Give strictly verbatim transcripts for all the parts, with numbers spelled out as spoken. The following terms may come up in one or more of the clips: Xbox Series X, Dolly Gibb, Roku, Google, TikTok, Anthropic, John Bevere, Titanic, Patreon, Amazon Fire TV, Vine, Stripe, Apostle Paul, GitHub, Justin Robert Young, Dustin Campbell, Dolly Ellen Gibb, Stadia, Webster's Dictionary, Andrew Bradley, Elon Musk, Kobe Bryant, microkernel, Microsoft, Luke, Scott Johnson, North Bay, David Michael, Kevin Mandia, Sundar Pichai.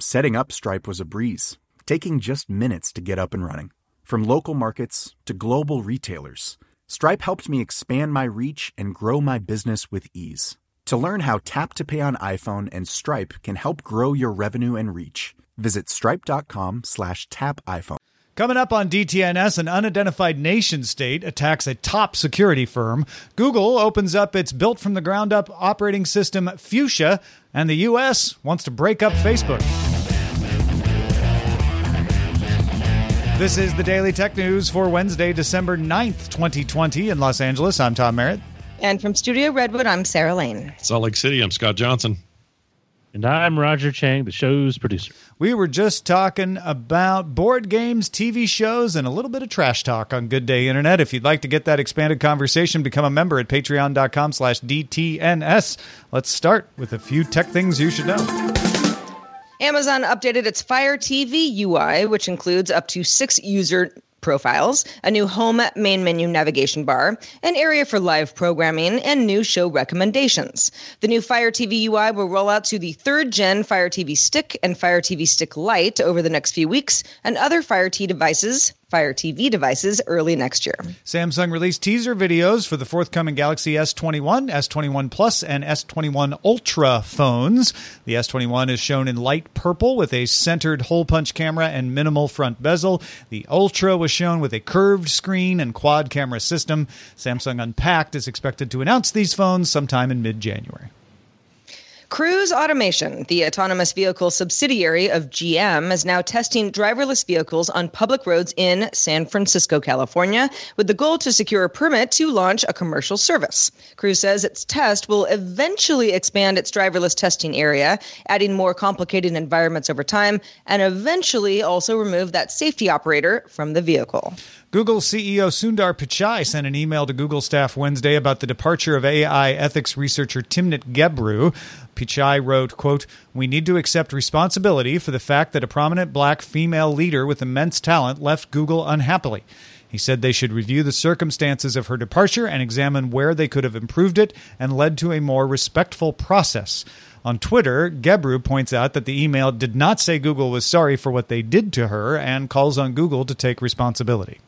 Setting up Stripe was a breeze, taking just minutes to get up and running. From local markets to global retailers, Stripe helped me expand my reach and grow my business with ease. To learn how Tap to Pay on iPhone and Stripe can help grow your revenue and reach, visit stripe.com slash tap iPhone. Coming up on D T N S, an unidentified nation state attacks a top security firm. Google opens up its built-from-the-ground-up operating system, Fuchsia, and the U S wants to break up Facebook. This is the Daily Tech News for Wednesday, December ninth, twenty twenty in Los Angeles. I'm Tom Merritt. And from Studio Redwood, I'm Sarah Lane. Salt Lake City, I'm Scott Johnson. And I'm Roger Chang, the show's producer. We were just talking about board games, T V shows, and a little bit of trash talk on Good Day Internet. If you'd like to get that expanded conversation, become a member at patreon.com slash DTNS. Let's start with a few tech things you should know. Amazon updated its Fire T V U I, which includes up to six user profiles, a new home main menu navigation bar, an area for live programming, and new show recommendations. The new Fire T V U I will roll out to the third-gen Fire T V Stick and Fire T V Stick Lite over the next few weeks, and other Fire T V devices... Fire T V devices early next year. Samsung released teaser videos for the forthcoming Galaxy S twenty-one, S twenty-one Plus, and S twenty-one Ultra phones. The S twenty-one is shown in light purple with a centered hole-punch camera and minimal front bezel. The Ultra was shown with a curved screen and quad camera system. Samsung Unpacked is expected to announce these phones sometime in mid-January. Cruise Automation, the autonomous vehicle subsidiary of G M, is now testing driverless vehicles on public roads in San Francisco, California, with the goal to secure a permit to launch a commercial service. Cruise says its test will eventually expand its driverless testing area, adding more complicated environments over time, and eventually also remove that safety operator from the vehicle. Google C E O Sundar Pichai sent an email to Google staff Wednesday about the departure of A I ethics researcher Timnit Gebru. Pichai wrote, quote, "We need to accept responsibility for the fact that a prominent black female leader with immense talent left Google unhappily." He said they should review the circumstances of her departure and examine where they could have improved it and led to a more respectful process. On Twitter, Gebru points out that the email did not say Google was sorry for what they did to her and calls on Google to take responsibility.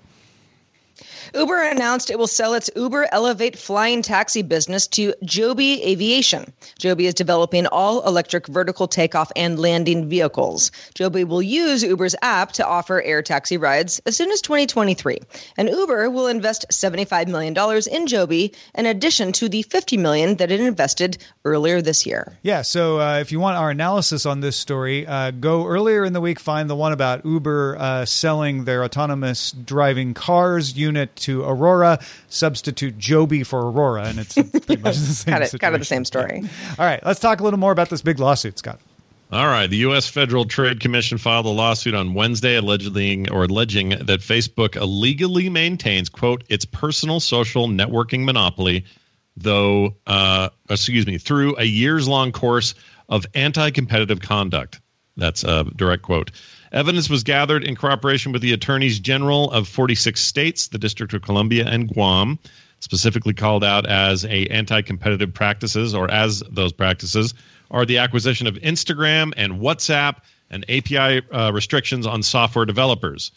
Uber announced it will sell its Uber Elevate flying taxi business to Joby Aviation. Joby is developing all-electric vertical takeoff and landing vehicles. Joby will use Uber's app to offer air taxi rides as soon as twenty twenty-three. And Uber will invest seventy-five million dollars in Joby in addition to the fifty million dollars that it invested earlier this year. Yeah, so uh, if you want our analysis on this story, uh, go earlier in the week, find the one about Uber uh, selling their autonomous driving cars unit to Aurora, substitute Joby for Aurora, and it's pretty much the same kind, of, kind of the same story. Yeah. All right, let's talk a little more about this big lawsuit, Scott. All right, the U S Federal Trade Commission filed a lawsuit on Wednesday allegedly or alleging that Facebook illegally maintains, quote, its personal social networking monopoly, though, uh, excuse me, through a years-long course of anti-competitive conduct. That's a direct quote. Evidence was gathered in cooperation with the attorneys general of forty-six states, the District of Columbia, and Guam, specifically called out as a anti-competitive practices, or as those practices, are the acquisition of Instagram and WhatsApp and A P I uh, restrictions on software developers.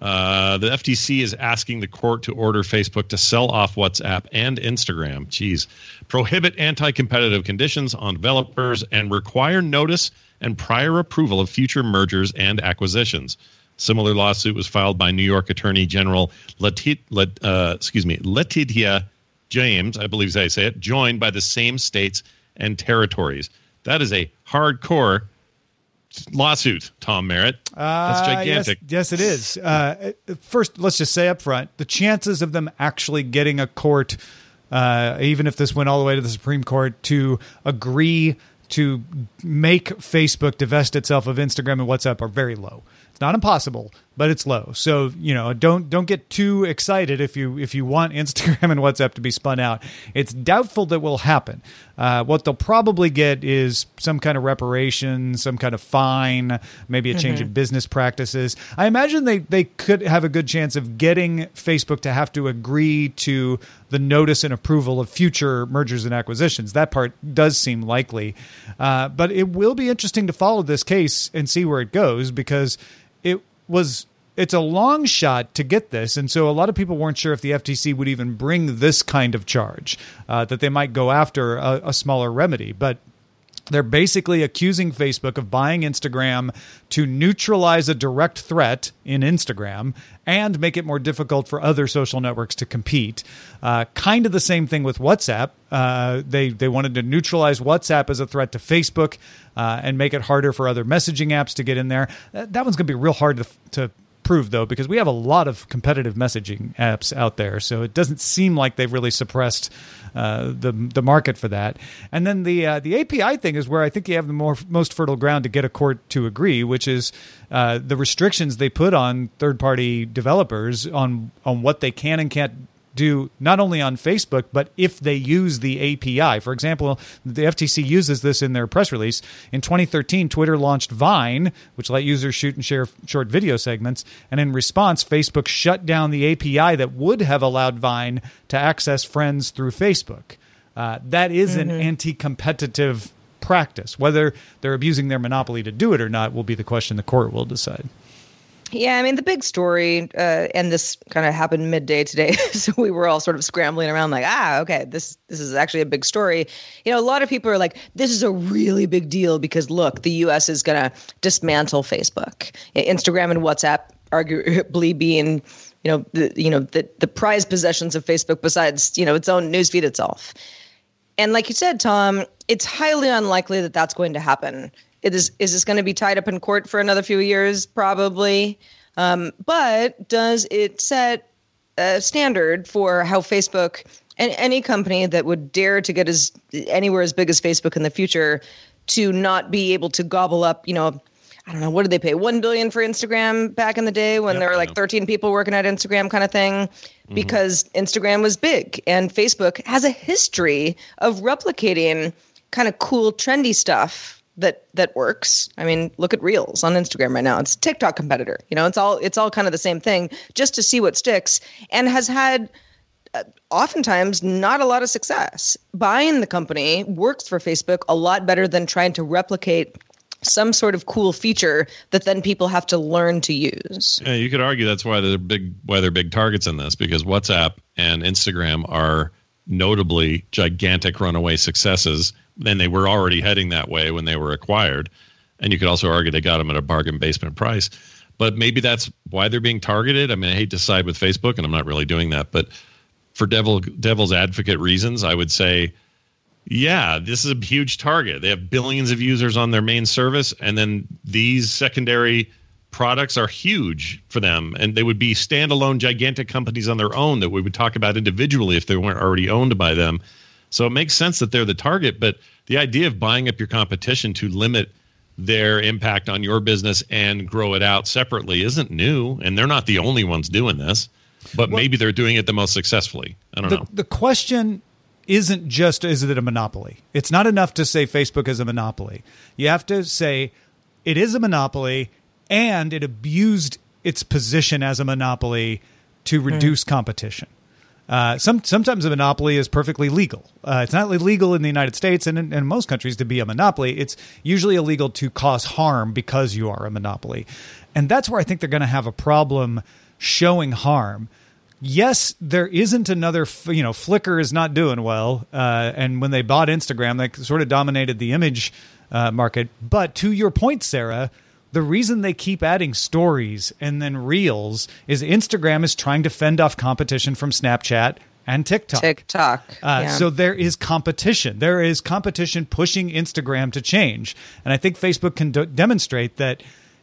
Uh, the F T C is asking the court to order Facebook to sell off WhatsApp and Instagram. Jeez. Prohibit anti-competitive conditions on developers and require notice and prior approval of future mergers and acquisitions. Similar lawsuit was filed by New York Attorney General Leti- Let, uh, excuse me, Letitia James, I believe is how you say it, joined by the same states and territories. That is a hardcore lawsuit, Tom Merritt. That's gigantic. Uh, yes, yes, it is. Uh, first, let's just say up front, the chances of them actually getting a court, uh, even if this went all the way to the Supreme Court, to agree to make Facebook divest itself of Instagram and WhatsApp are very low. It's not impossible, but it's low. So, you know, don't don't get too excited if you if you want Instagram and WhatsApp to be spun out. It's doubtful that will happen. Uh, what they'll probably get is some kind of reparation, some kind of fine, maybe a mm-hmm. change in business practices. I imagine they, they could have a good chance of getting Facebook to have to agree to the notice and approval of future mergers and acquisitions. That part does seem likely. Uh, but it will be interesting to follow this case and see where it goes, because it was it's a long shot to get this. And so a lot of people weren't sure if the F T C would even bring this kind of charge, uh, that they might go after a, a smaller remedy. But they're basically accusing Facebook of buying Instagram to neutralize a direct threat in Instagram and make it more difficult for other social networks to compete. Uh, kind of the same thing with WhatsApp. Uh, they they wanted to neutralize WhatsApp as a threat to Facebook, uh, and make it harder for other messaging apps to get in there. That, that one's going to be real hard to to prove, though, because we have a lot of competitive messaging apps out there. So it doesn't seem like they've really suppressed uh, the the market for that. And then the uh, the A P I thing is where I think you have the more, most fertile ground to get a court to agree, which is uh, the restrictions they put on third-party developers on on what they can and can't do, not only on Facebook, but if they use the A P I. For example, the F T C uses this in their press release. In twenty thirteen, Twitter launched Vine, which let users shoot and share short video segments. And in response, Facebook shut down the A P I that would have allowed Vine to access friends through Facebook. Uh, that is mm-hmm. an anti-competitive practice. Whether they're abusing their monopoly to do it or not will be the question the court will decide. Yeah, I mean, the big story, uh, and this kind of happened midday today, so we were all sort of scrambling around like, ah, okay, this this is actually a big story. You know, a lot of people are like, this is a really big deal because, look, the U S is going to dismantle Facebook. Instagram and WhatsApp arguably being, you know, the, you know, the, the prized possessions of Facebook besides, you know, its own newsfeed itself. And like you said, Tom, it's highly unlikely that that's going to happen. It is, is this going to be tied up in court for another few years? Probably. Um, but does it set a standard for how Facebook and any company that would dare to get as anywhere as big as Facebook in the future to not be able to gobble up, you know, I don't know, what did they pay? one billion dollars for Instagram back in the day when yep, there were like thirteen people working at Instagram kind of thing, mm-hmm. because Instagram was big and Facebook has a history of replicating kind of cool, trendy stuff that that works. I mean, look at Reels on Instagram right now. It's a TikTok competitor. You know, it's all it's all kind of the same thing, just to see what sticks, and has had uh, oftentimes not a lot of success. Buying the company works for Facebook a lot better than trying to replicate some sort of cool feature that then people have to learn to use. Yeah, you could argue that's why they're big why they're big targets in this, because WhatsApp and Instagram are notably gigantic runaway successes. Then they were already heading that way when they were acquired. And you could also argue they got them at a bargain basement price. But maybe that's why they're being targeted. I mean, I hate to side with Facebook, and I'm not really doing that. But for devil devil's advocate reasons, I would say, yeah, this is a huge target. They have billions of users on their main service. And then these secondary products are huge for them. And they would be standalone gigantic companies on their own that we would talk about individually if they weren't already owned by them. So it makes sense that they're the target, but the idea of buying up your competition to limit their impact on your business and grow it out separately isn't new, and they're not the only ones doing this, but well, maybe they're doing it the most successfully. I don't the, know. The question isn't just, is it a monopoly? It's not enough to say Facebook is a monopoly. You have to say it is a monopoly, and it abused its position as a monopoly to reduce mm. competition. Uh, some, sometimes a monopoly is perfectly legal. Uh, it's not illegal in the United States and in, in most countries to be a monopoly. It's usually illegal to cause harm because you are a monopoly. And that's where I think they're going to have a problem showing harm. Yes, there isn't another, you know, Flickr is not doing well. Uh, and when they bought Instagram, they sort of dominated the image uh, market. But to your point, Sarah, the reason they keep adding stories and then reels is Instagram is trying to fend off competition from Snapchat and TikTok. TikTok. Uh, yeah. So there is competition. There is competition pushing Instagram to change. And I think Facebook can do- demonstrate that,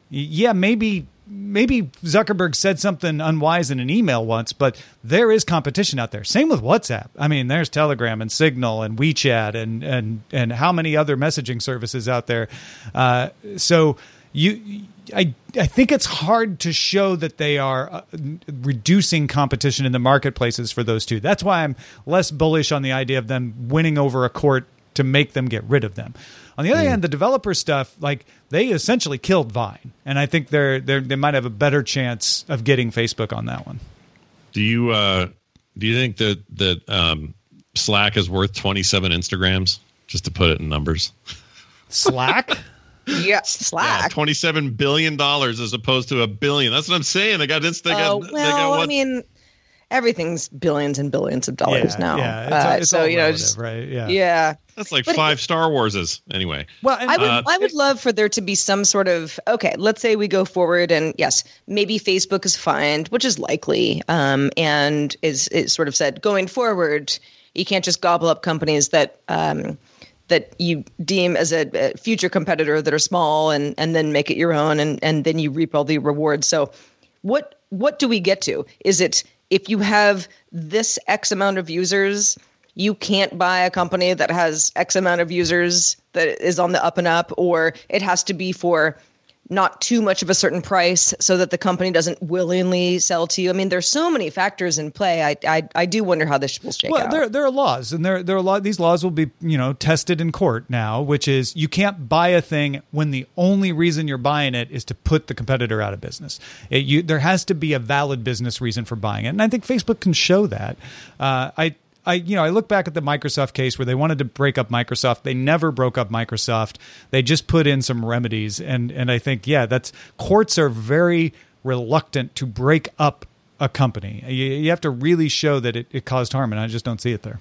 yeah, maybe... Maybe Zuckerberg said something unwise in an email once, but there is competition out there. Same with WhatsApp. I mean, there's Telegram and Signal and WeChat and and, and how many other messaging services out there. Uh, so you, I I think it's hard to show that they are reducing competition in the marketplaces for those two. That's why I'm less bullish on the idea of them winning over a court to make them get rid of them. On the other mm. hand, the developer stuff, like they essentially killed Vine, and I think they're, they're they might have a better chance of getting Facebook on that one. Do you uh, do you think that that um, Slack is worth twenty-seven Instagrams? Just to put it in numbers, Slack. Yeah, Slack. Yeah, twenty-seven billion dollars as opposed to a billion. That's what I'm saying. They got Insta. They got, oh, well, they got what? I mean. Everything's billions and billions of dollars yeah, now. Yeah, it's, uh, it's so all you know, relative, just, right? Yeah, yeah. That's like but five it, Star Warses, anyway. Well, and, I would, uh, I would love for there to be some sort of okay. Let's say we go forward, and yes, maybe Facebook is fined, which is likely, um, and is is sort of said going forward, you can't just gobble up companies that um, that you deem as a, a future competitor that are small, and and then make it your own, and and then you reap all the rewards. So, what what do we get to? Is it if you have this X amount of users, you can't buy a company that has X amount of users that is on the up and up, or it has to be for not too much of a certain price so that the company doesn't willingly sell to you. I mean, there's so many factors in play. I I, I do wonder how this will shake well, out. Well, there, there are laws, and there, there are law, these laws will be, you know, tested in court now, which is you can't buy a thing when the only reason you're buying it is to put the competitor out of business. It, you, there has to be a valid business reason for buying it, and I think Facebook can show that. Uh, I. I you know, I look back at the Microsoft case where they wanted to break up Microsoft. They never broke up Microsoft. They just put in some remedies. And and I think, yeah, that's courts are very reluctant to break up a company. You, you have to really show that it, it caused harm, and I just don't see it there.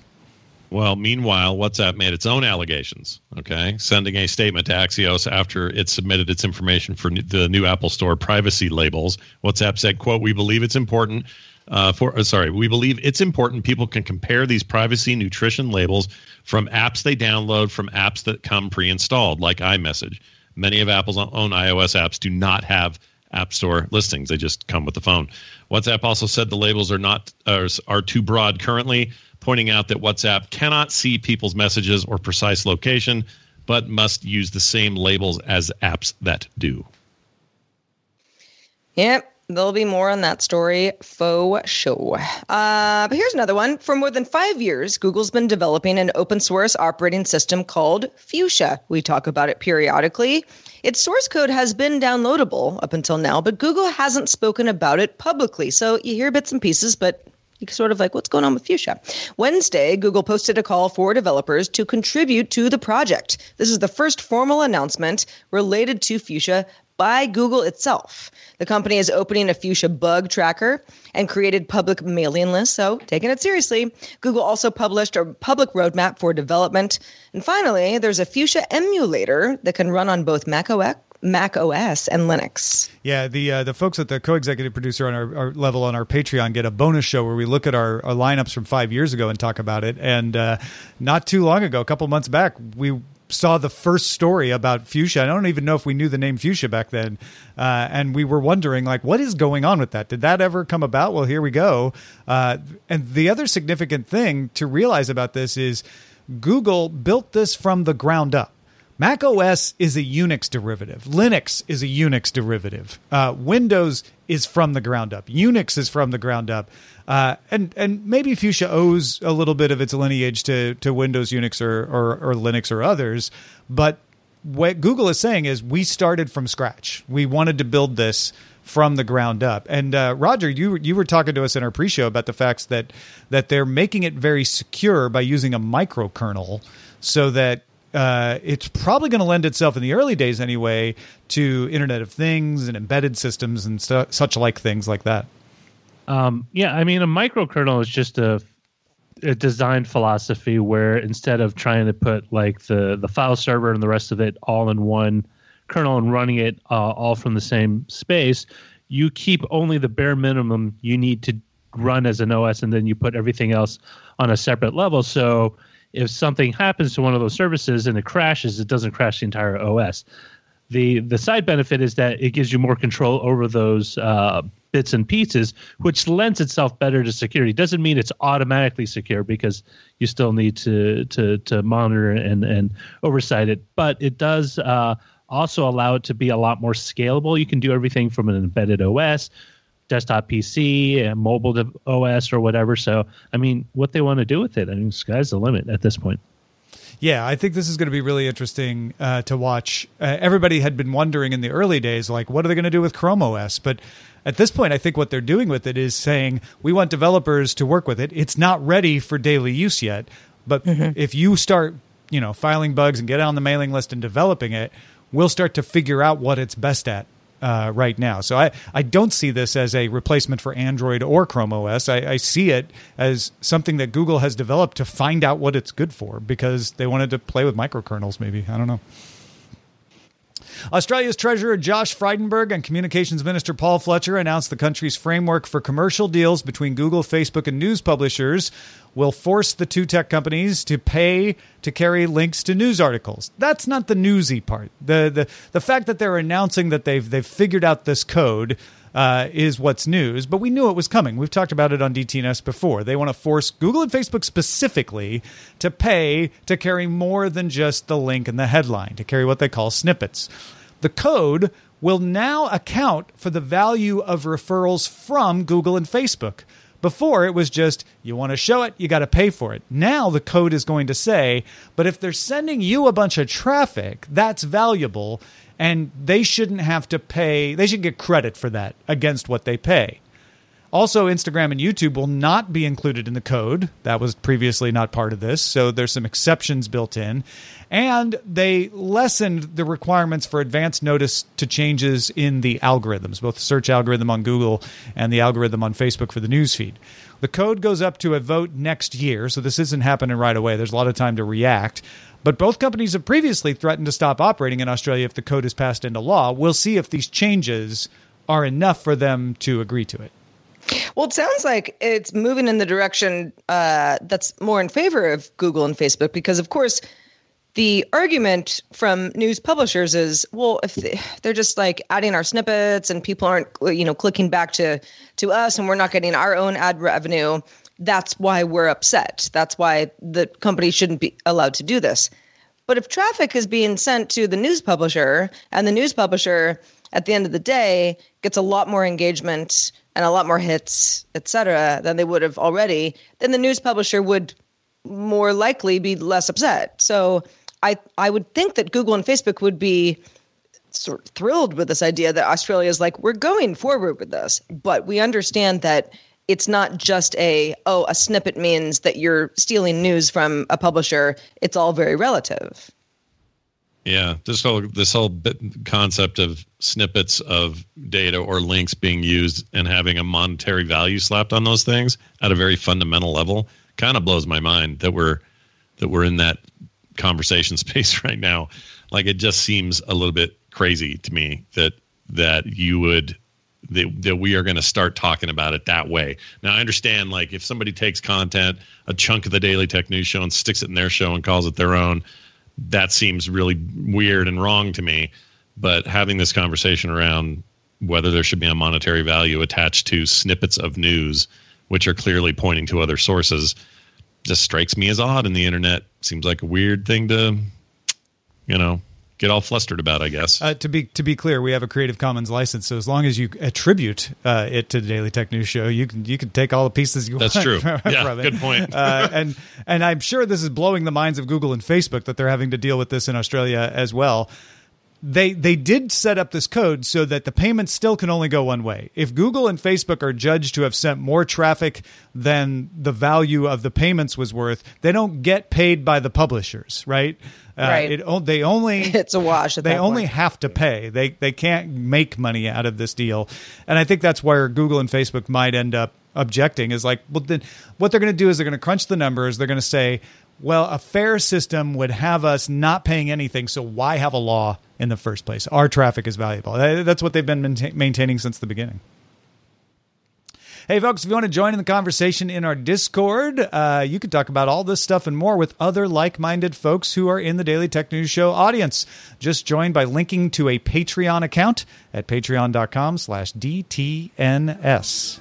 Well, meanwhile, WhatsApp made its own allegations, okay, sending a statement to Axios after it submitted its information for the new Apple Store privacy labels. WhatsApp said, quote, we believe it's important. Uh, for uh, sorry, we believe it's important people can compare these privacy nutrition labels from apps they download from apps that come pre-installed, like iMessage. Many of Apple's own iOS apps do not have App Store listings. They just come with the phone. WhatsApp also said the labels are not uh, are too broad currently, pointing out that WhatsApp cannot see people's messages or precise location, but must use the same labels as apps that do. Yep. There'll be more on that story for sure. Uh, but here's another one. For more than five years, Google's been developing an open source operating system called Fuchsia. We talk about it periodically. Its source code has been downloadable up until now, but Google hasn't spoken about it publicly. So you hear bits and pieces, but you're sort of like, what's going on with Fuchsia? Wednesday, Google posted a call for developers to contribute to the project. This is the first formal announcement related to Fuchsia by Google itself. The company is opening a Fuchsia bug tracker and created public mailing lists, so taking it seriously. Google also published a public roadmap for development. And finally, there's a Fuchsia emulator that can run on both Mac O S, Mac O S and Linux. Yeah, the uh, the folks at the co-executive producer on our, our level on our Patreon get a bonus show where we look at our, our lineups from five years ago and talk about it. And uh, not too long ago, a couple months back, we saw the first story about Fuchsia. I don't even know if we knew the name Fuchsia back then. Uh, and we were wondering, like, what is going on with that? Did that ever come about? Well, here we go. Uh, and the other significant thing to realize about this is Google built this from the ground up. Mac O S is a Unix derivative. Linux is a Unix derivative. Uh, Windows is from the ground up. Unix is from the ground up. Uh, and and maybe Fuchsia owes a little bit of its lineage to, to Windows, Unix, or, or, or Linux or others. But what Google is saying is we started from scratch. We wanted to build this from the ground up. And uh, Roger, you you were talking to us in our pre-show about the facts that, that they're making it very secure by using a microkernel so that Uh, it's probably going to lend itself in the early days anyway to Internet of Things and embedded systems and st- such like things like that. Um, yeah, I mean, a microkernel is just a, a design philosophy where instead of trying to put like the, the file server and the rest of it all in one kernel and running it uh, all from the same space, you keep only the bare minimum you need to run as an O S, and then you put everything else on a separate level. So if something happens to one of those services and it crashes, it doesn't crash the entire O S. The the side benefit is that it gives you more control over those uh, bits and pieces, which lends itself better to security. Doesn't mean it's automatically secure, because you still need to to to monitor and, and oversight it. But it does uh, also allow it to be a lot more scalable. You can do everything from an embedded O S, desktop P C, and mobile O S, or whatever. So, I mean, what they want to do with it, I mean, sky's the limit at this point. Yeah, I think this is going to be really interesting uh, to watch. Uh, everybody had been wondering in the early days, like, what are they going to do with Chrome O S? But at this point, I think what they're doing with it is saying, we want developers to work with it. It's not ready for daily use yet. But mm-hmm. if you start, you know, filing bugs and get on the mailing list and developing it, we'll start to figure out what it's best at uh, right now. So I, I don't see this as a replacement for Android or Chrome O S. I, I see it as something that Google has developed to find out what it's good for, because they wanted to play with microkernels maybe. I don't know. Australia's Treasurer Josh Frydenberg and Communications Minister Paul Fletcher announced the country's framework for commercial deals between Google, Facebook, and news publishers will force the two tech companies to pay to carry links to news articles. That's not the newsy part. The the, the fact that they're announcing that they've they've figured out this code uh, is what's news, but we knew it was coming. We've talked about it on D T N S before. They want to force Google and Facebook specifically to pay to carry more than just the link and the headline, to carry what they call snippets. The code will now account for the value of referrals from Google and Facebook. Before, it was just, you want to show it, you got to pay for it. Now the code is going to say, but if they're sending you a bunch of traffic, that's valuable, and they shouldn't have to pay. They should get credit for that against what they pay. Also, Instagram and YouTube will not be included in the code. That was previously not part of this, so there's some exceptions built in. And they lessened the requirements for advance notice to changes in the algorithms, both the search algorithm on Google and the algorithm on Facebook for the newsfeed. The code goes up to a vote next year, so this isn't happening right away. There's a lot of time to react. But both companies have previously threatened to stop operating in Australia if the code is passed into law. We'll see if these changes are enough for them to agree to it. Well, it sounds like it's moving in the direction uh, that's more in favor of Google and Facebook, because, of course, the argument from news publishers is, well, if they're just like adding our snippets and people aren't, you know, clicking back to to us, and we're not getting our own ad revenue, that's why we're upset. That's why the company shouldn't be allowed to do this. But if traffic is being sent to the news publisher, and the news publisher at the end of the day gets a lot more engagement and a lot more hits, et cetera, than they would have already, then the news publisher would more likely be less upset. So I I would think that Google and Facebook would be sort of thrilled with this idea that Australia is like, we're going forward with this, but we understand that it's not just a, oh, a snippet means that you're stealing news from a publisher. It's all very relative. Yeah, this whole this whole bit concept of snippets of data or links being used and having a monetary value slapped on those things at a very fundamental level kind of blows my mind that we're that we're in that conversation space right now. Like, it just seems a little bit crazy to me that that you would that, that we are going to start talking about it that way. Now, I understand, like, if somebody takes content, a chunk of the Daily Tech News show, and sticks it in their show and calls it their own, that seems really weird and wrong to me. But having this conversation around whether there should be a monetary value attached to snippets of news, which are clearly pointing to other sources, just strikes me as odd. And the internet seems like a weird thing to, you know, get all flustered about, I guess. Uh, to be to be clear, we have a Creative Commons license, so as long as you attribute uh, it to the Daily Tech News show, you can you can take all the pieces you That's want. That's true. From, yeah, from good point. uh, and and I'm sure this is blowing the minds of Google and Facebook that they're having to deal with this in Australia as well. They they did set up this code so that the payments still can only go one way. If Google and Facebook are judged to have sent more traffic than the value of the payments was worth, they don't get paid by the publishers, right? Right. Uh, it, they only it's a wash. At they that only point. have to pay. They they can't make money out of this deal, and I think that's where Google and Facebook might end up objecting. Is like, well, then what they're going to do is they're going to crunch the numbers. They're going to say, well, a fair system would have us not paying anything, so why have a law in the first place? Our traffic is valuable. That's what they've been maintain- maintaining since the beginning. Hey, folks, if you want to join in the conversation in our Discord, uh, you can talk about all this stuff and more with other like-minded folks who are in the Daily Tech News Show audience. Just join by linking to a Patreon account at patreon.com slash DTNS.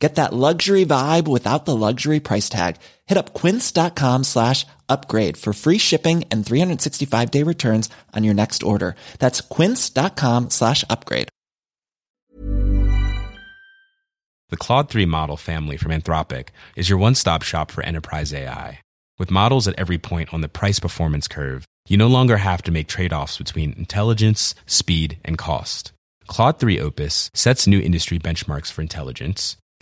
Get that luxury vibe without the luxury price tag. Hit up quince.com slash upgrade for free shipping and three sixty-five day returns on your next order. That's quince.com slash upgrade. The Claude three model family from Anthropic is your one-stop shop for enterprise A I. With models at every point on the price-performance curve, you no longer have to make trade-offs between intelligence, speed, and cost. Claude three Opus sets new industry benchmarks for intelligence.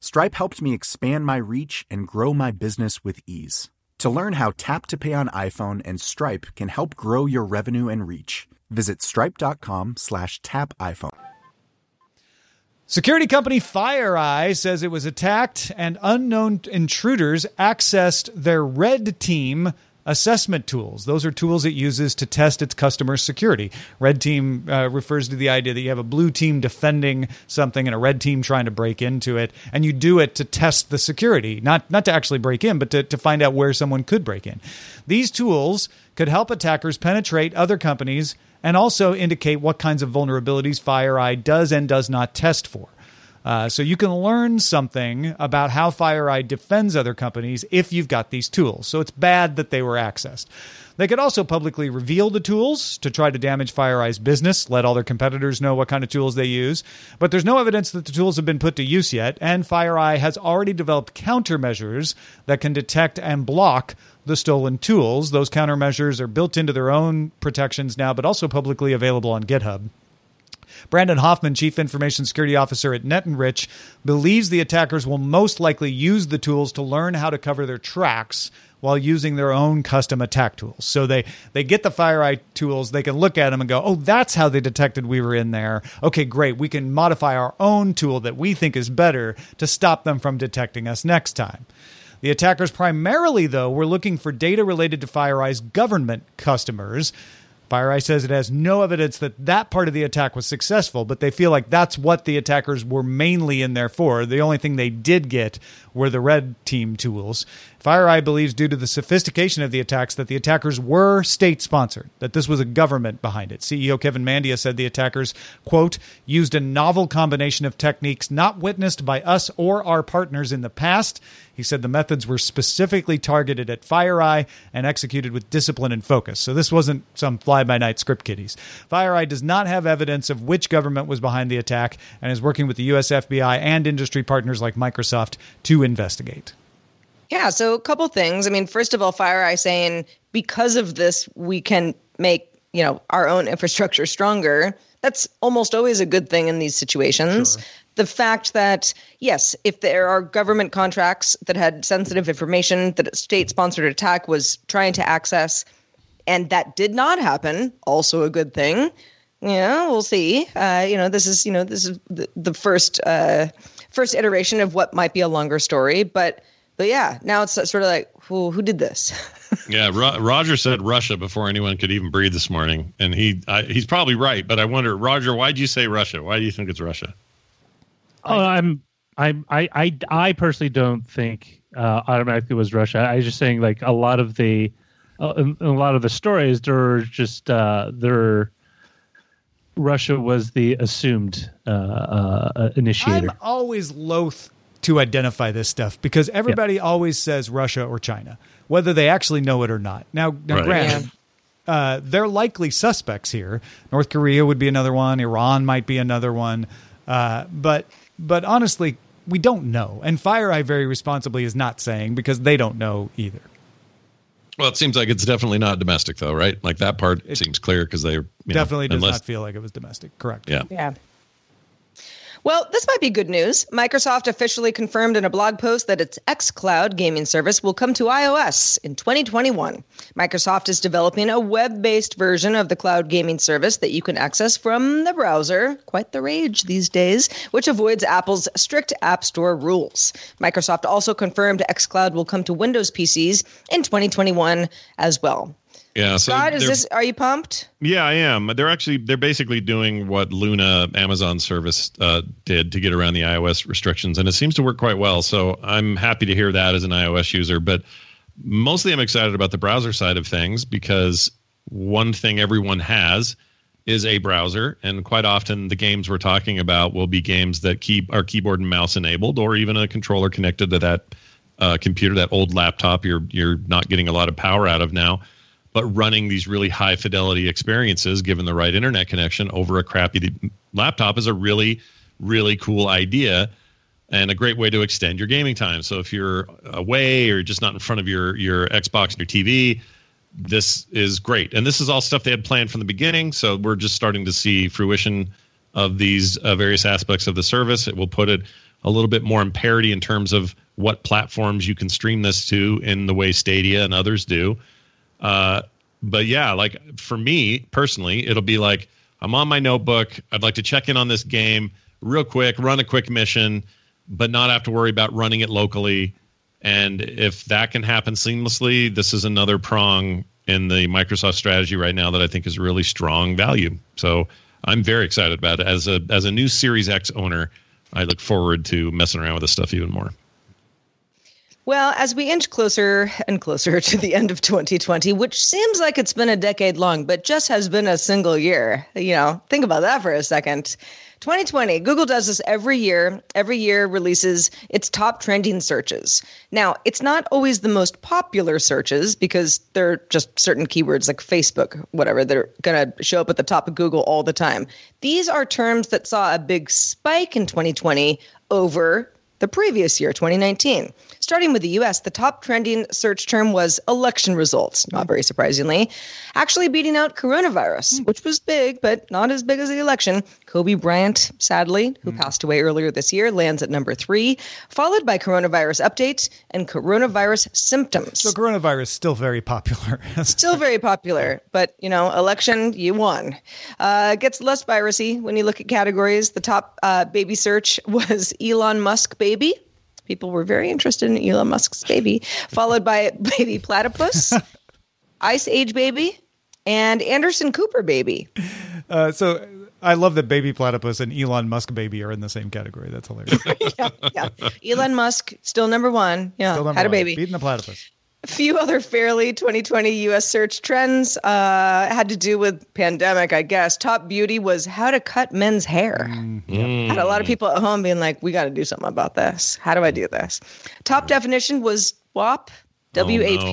Stripe helped me expand my reach and grow my business with ease. To learn how Tap to Pay on iPhone and Stripe can help grow your revenue and reach, visit stripe.com slash tap iPhone. Security company FireEye says it was attacked and unknown intruders accessed their red team assessment tools. Those are tools it uses to test its customer security. Red team uh, refers to the idea that you have a blue team defending something and a red team trying to break into it. And you do it to test the security, not not to actually break in, but to, to find out where someone could break in. These tools could help attackers penetrate other companies and also indicate what kinds of vulnerabilities FireEye does and does not test for. Uh, so you can learn something about how FireEye defends other companies if you've got these tools. So it's bad that they were accessed. They could also publicly reveal the tools to try to damage FireEye's business, let all their competitors know what kind of tools they use. But there's no evidence that the tools have been put to use yet, and FireEye has already developed countermeasures that can detect and block the stolen tools. Those countermeasures are built into their own protections now, but also publicly available on GitHub. Brandon Hoffman, Chief Information Security Officer at NetEnrich, believes the attackers will most likely use the tools to learn how to cover their tracks while using their own custom attack tools. So they, they get the FireEye tools, they can look at them and go, oh, that's how they detected we were in there. Okay, great. We can modify our own tool that we think is better to stop them from detecting us next time. The attackers primarily, though, were looking for data related to FireEye's government customers. FireEye says it has no evidence that that part of the attack was successful, but they feel like that's what the attackers were mainly in there for. The only thing they did get were the red team tools. FireEye believes due to the sophistication of the attacks that the attackers were state-sponsored, that this was a government behind it. C E O Kevin Mandia said the attackers, quote, used a novel combination of techniques not witnessed by us or our partners in the past. He said the methods were specifically targeted at FireEye and executed with discipline and focus. So this wasn't some fly-by-night script kiddies. FireEye does not have evidence of which government was behind the attack and is working with the U S F B I and industry partners like Microsoft to investigate. Yeah, so a couple things. I mean, first of all, FireEye saying because of this, we can make, you know, our own infrastructure stronger. That's almost always a good thing in these situations. Sure. The fact that, yes, if there are government contracts that had sensitive information that a state-sponsored attack was trying to access, and that did not happen, also a good thing. Yeah, we'll see. Uh, you know, this is, you know, this is the, the first uh, first iteration of what might be a longer story, but. But yeah, now it's sort of like, who, who did this? yeah, Ro- Roger said Russia before anyone could even breathe this morning. And he I, he's probably right. But I wonder, Roger, why'd you say Russia? Why do you think it's Russia? Oh, I'm, I'm I, I, I personally don't think uh, automatically it was Russia. I was just saying, like, a lot of the uh, a lot of the stories, they're just uh, they're Russia was the assumed uh, uh, initiator. I'm always loath to identify this stuff because everybody yeah. always says Russia or China, whether they actually know it or not. Now, now right. granted, yeah. uh, they're likely suspects here. North Korea would be another one. Iran might be another one. Uh, but but honestly, we don't know. And FireEye very responsibly is not saying because they don't know either. Well, it seems like it's definitely not domestic, though, right? Like that part it seems clear because they definitely know, does unless, not feel like it was domestic. Correct. Yeah. Yeah. Well, this might be good news. Microsoft officially confirmed in a blog post that its xCloud gaming service will come to iOS in twenty twenty-one. Microsoft is developing a web-based version of the cloud gaming service that you can access from the browser, quite the rage these days, which avoids Apple's strict App Store rules. Microsoft also confirmed xCloud will come to Windows P Cs in twenty twenty-one as well. Yeah, so Scott, is this? Are you pumped? Yeah, I am. They're actually they're basically doing what Luna, Amazon service, uh, did to get around the iOS restrictions, and it seems to work quite well. So I'm happy to hear that as an iOS user, but mostly I'm excited about the browser side of things because one thing everyone has is a browser, and quite often the games we're talking about will be games that keep are keyboard and mouse enabled, or even a controller connected to that uh, computer, that old laptop you're you're not getting a lot of power out of now. But running these really high fidelity experiences, given the right internet connection over a crappy laptop, is a really, really cool idea and a great way to extend your gaming time. So if you're away or just not in front of your, your Xbox and your T V, this is great. And this is all stuff they had planned from the beginning. So we're just starting to see fruition of these uh, various aspects of the service. It will put it a little bit more in parity in terms of what platforms you can stream this to in the way Stadia and others do. Uh, but yeah, like for me personally, it'll be like, I'm on my notebook. I'd like to check in on this game real quick, run a quick mission, but not have to worry about running it locally. And if that can happen seamlessly, this is another prong in the Microsoft strategy right now that I think is really strong value. So I'm very excited about it. As a, as a new Series X owner, I look forward to messing around with this stuff even more. Well, as we inch closer and closer to the end of twenty twenty, which seems like it's been a decade long, but just has been a single year, you know, think about that for a second. twenty twenty, Google does this every year, every year releases its top trending searches. Now, it's not always the most popular searches because there are just certain keywords like Facebook, whatever, that are going to show up at the top of Google all the time. These are terms that saw a big spike in twenty twenty over the previous year, twenty nineteen. Starting with the U S, the top trending search term was election results, not very surprisingly, actually beating out coronavirus, mm. which was big, but not as big as the election. Kobe Bryant, sadly, who mm. passed away earlier this year, lands at number three, followed by coronavirus update and coronavirus symptoms. So coronavirus is still very popular. Still very popular, but, you know, election, you won. Uh, gets less virusy when you look at categories. The top uh, baby search was Elon Musk baby. People were very interested in Elon Musk's baby, followed by baby platypus, Ice Age baby, and Anderson Cooper baby. Uh, so I love that baby platypus and Elon Musk baby are in the same category. That's hilarious. yeah, yeah. Elon Musk, still number one. Yeah, still number had one. A baby. Beating the platypus. A few other fairly twenty twenty U S search trends uh, had to do with pandemic, I guess. Top beauty was how to cut men's hair. Mm-hmm. Had a lot of people at home being like, we got to do something about this. How do I do this? Top definition was W A P. W A P, oh, no.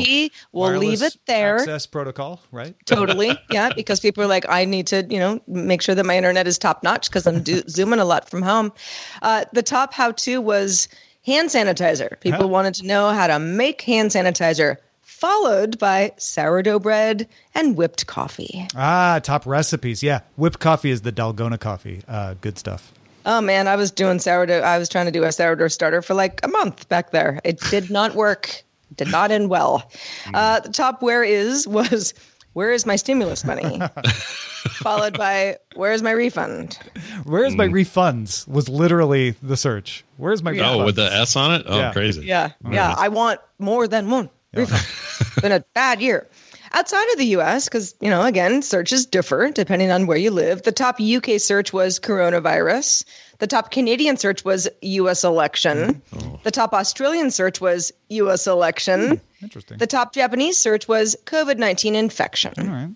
We'll wireless leave it there. Access protocol, right? Totally, yeah, because people are like, I need to, you know, make sure that my internet is top-notch because I'm do- Zooming a lot from home. Uh, the top how-to was hand sanitizer. People huh? wanted to know how to make hand sanitizer, followed by sourdough bread and whipped coffee. Ah, top recipes. Yeah. Whipped coffee is the Dalgona coffee. Uh, good stuff. Oh, man, I was doing sourdough. I was trying to do a sourdough starter for like a month back there. It did not work. Did not end well. Uh, the top where is was, where is my stimulus money? Followed by, where is my refund? Where is my mm. refunds was literally the search. Where is my yeah. refunds? Oh, with the S on it? Oh, yeah. Crazy. Yeah. Mm. Yeah. I want more than one yeah. refund. It's been a bad year. Outside of the U S, because, you know, again, searches differ depending on where you live. The top U K search was coronavirus. The top Canadian search was U S election. Oh. The top Australian search was U S election. Hmm. Interesting. The top Japanese search was COVID nineteen infection. All right.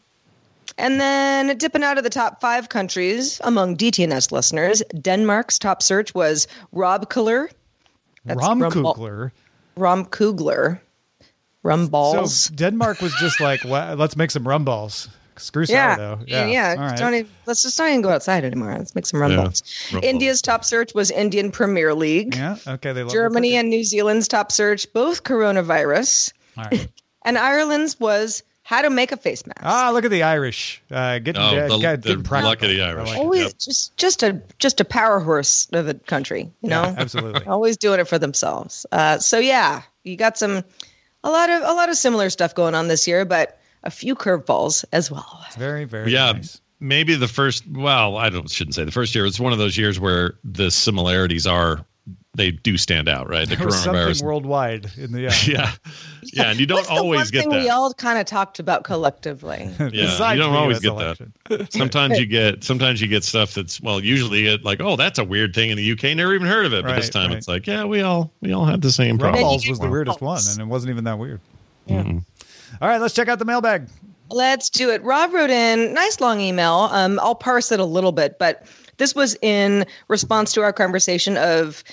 And then dipping out of the top five countries among D T N S listeners, Denmark's top search was Robkugler. Romkugler. Romkugler. Rum balls. So Denmark was just like, well, let's make some rum balls. Screw sourdough. Yeah, yeah. yeah. Right. Don't even, let's just not even go outside anymore. Let's make some rum yeah. balls. Rum India's balls. Top search was Indian Premier League. Yeah, okay. They love Germany and New Zealand's top search, both coronavirus. All right. And Ireland's was how to make a face mask. Ah, look at the Irish. Uh, getting oh, uh, the, getting the practical. Luck of the Irish. Like Always yep. just just a just a power horse of a country. You know, yeah, absolutely. Always doing it for themselves. Uh, so yeah, you got some. A lot of a lot of similar stuff going on this year, but a few curveballs as well. Very, very yeah, nice. Maybe the first, well, I don't shouldn't say the first year. It's one of those years where the similarities are, they do stand out, right? The there was coronavirus. Something worldwide in the, yeah. yeah. Yeah, and you don't What's always the one get thing that. We all kind of talked about collectively. yeah, you don't always get election. that. Sometimes you get sometimes you get stuff that's, well, usually it like, oh, that's a weird thing in the U K, never even heard of it. But right, this time right. it's like, yeah, we all we all had the same problem. Rumbles was the weirdest one, and it wasn't even that weird. Yeah. Mm-hmm. All right, let's check out the mailbag. Let's do it. Rob wrote in nice long email. Um, I'll parse it a little bit, but this was in response to our conversation of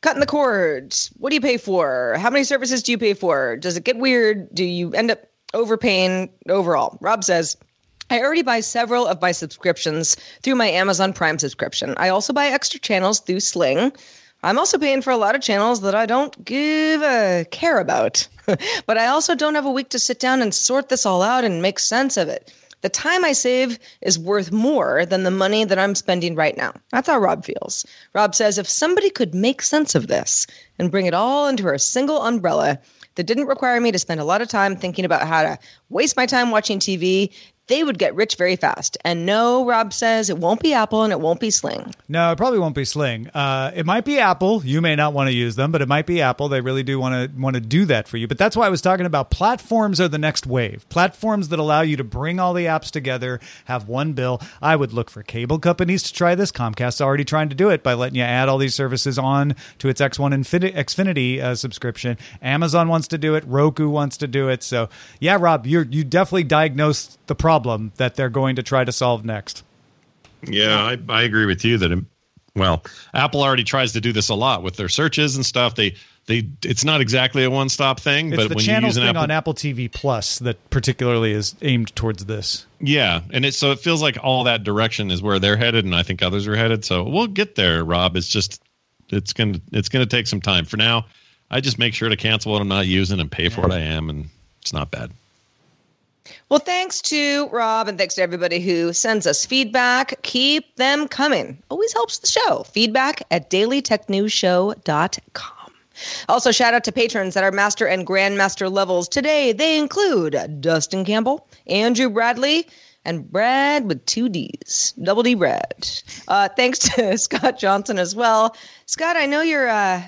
cutting the cord. What do you pay for? How many services do you pay for? Does it get weird? Do you end up overpaying overall? Rob says, I already buy several of my subscriptions through my Amazon Prime subscription. I also buy extra channels through Sling. I'm also paying for a lot of channels that I don't give a care about. But I also don't have a week to sit down and sort this all out and make sense of it. The time I save is worth more than the money that I'm spending right now. That's how Rob feels. Rob says, if somebody could make sense of this and bring it all under a single umbrella that didn't require me to spend a lot of time thinking about how to waste my time watching T V, they would get rich very fast. And no, Rob says, it won't be Apple and it won't be Sling. No, it probably won't be Sling. Uh, it might be Apple. You may not want to use them, but it might be Apple. They really do want to want to do that for you. But that's why I was talking about platforms are the next wave. Platforms that allow you to bring all the apps together, have one bill. I would look for cable companies to try this. Comcast's already trying to do it by letting you add all these services on to its X one Infin- Xfinity uh, subscription. Amazon wants to do it. Roku wants to do it. So yeah, Rob, you you definitely diagnosed the problem Problem that they're going to try to solve next. Yeah, I, I agree with you that, well, Apple already tries to do this a lot with their searches and stuff. They they it's not exactly a one-stop thing, it's but the when channels you use an thing Apple, on Apple T V Plus that particularly is aimed towards this. Yeah, and it so it feels like all that direction is where they're headed, and I think others are headed. So we'll get there, Rob. It's just it's gonna it's gonna take some time. For now, I just make sure to cancel what I'm not using and pay for what I am, and it's not bad. Well, thanks to Rob and thanks to everybody who sends us feedback. Keep them coming. Always helps the show. Feedback at daily tech news show dot com. Also, shout out to patrons at our master and grandmaster levels. Today, they include Dustin Campbell, Andrew Bradley, and Brad with two D's. Double D Brad. Uh, thanks to Scott Johnson as well. Scott, I know you're... Uh,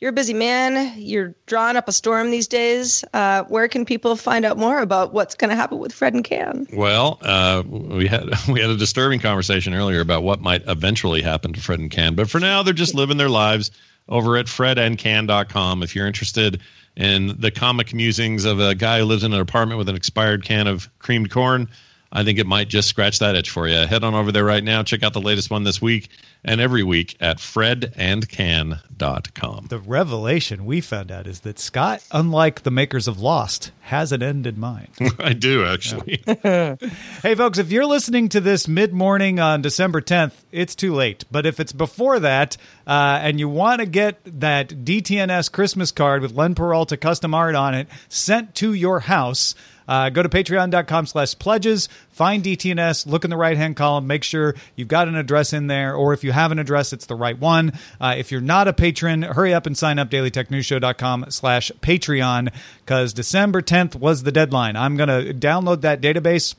You're a busy man. You're drawing up a storm these days. Uh, where can people find out more about what's going to happen with Fred and Can? Well, uh, we had we had a disturbing conversation earlier about what might eventually happen to Fred and Can. But for now, they're just living their lives over at fred and can dot com. If you're interested in the comic musings of a guy who lives in an apartment with an expired can of creamed corn, I think it might just scratch that itch for you. Head on over there right now. Check out the latest one this week and every week at Fred and Can dot com. The revelation we found out is that Scott, unlike the makers of Lost, has an end in mind. I do, actually. Yeah. Hey, folks, if you're listening to this mid-morning on December tenth, it's too late. But if it's before that uh, and you want to get that D T N S Christmas card with Len Peralta custom art on it sent to your house, Uh, go to patreon dot com slash pledges, find D T N S, look in the right-hand column, make sure you've got an address in there, or if you have an address, it's the right one. Uh, if you're not a patron, hurry up and sign up, daily tech news show dot com slash Patreon, because December tenth was the deadline. I'm going to download that database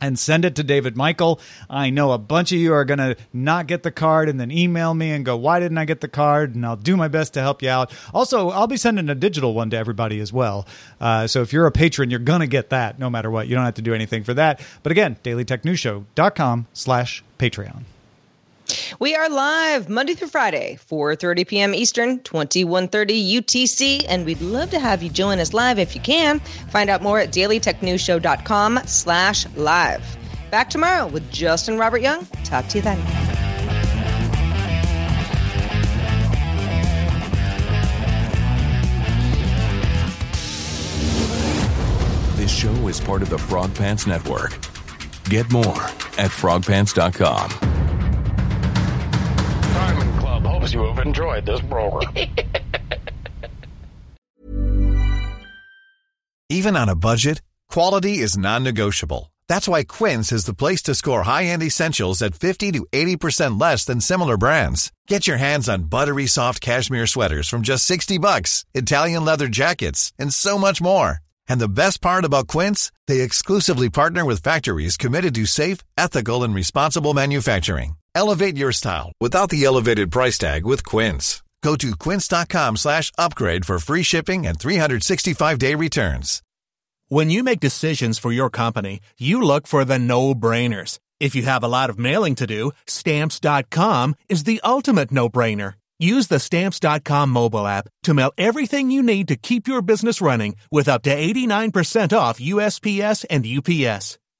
and send it to David Michael. I know a bunch of you are going to not get the card and then email me and go, why didn't I get the card? And I'll do my best to help you out. Also, I'll be sending a digital one to everybody as well. Uh, so if you're a patron, you're going to get that no matter what. You don't have to do anything for that. But again, daily tech news show dot com slash Patreon. We are live Monday through Friday, four thirty p.m. Eastern, twenty-one thirty U T C, and we'd love to have you join us live if you can. Find out more at daily tech news show dot com slash live. Back tomorrow with Justin Robert Young. Talk to you then. This show is part of the Frog Pants Network. Get more at frog pants dot com. Diamond Club hopes you have enjoyed this program. Even on a budget, quality is non-negotiable. That's why Quince is the place to score high-end essentials at fifty to eighty percent less than similar brands. Get your hands on buttery soft cashmere sweaters from just sixty bucks, Italian leather jackets, and so much more. And the best part about Quince, they exclusively partner with factories committed to safe, ethical, and responsible manufacturing. Elevate your style without the elevated price tag with Quince. Go to quince dot com slash upgrade for free shipping and three sixty-five day returns. When you make decisions for your company, you look for the no-brainers. If you have a lot of mailing to do, stamps dot com is the ultimate no-brainer. Use the stamps dot com mobile app to mail everything you need to keep your business running with up to eighty-nine percent off U S P S and U P S.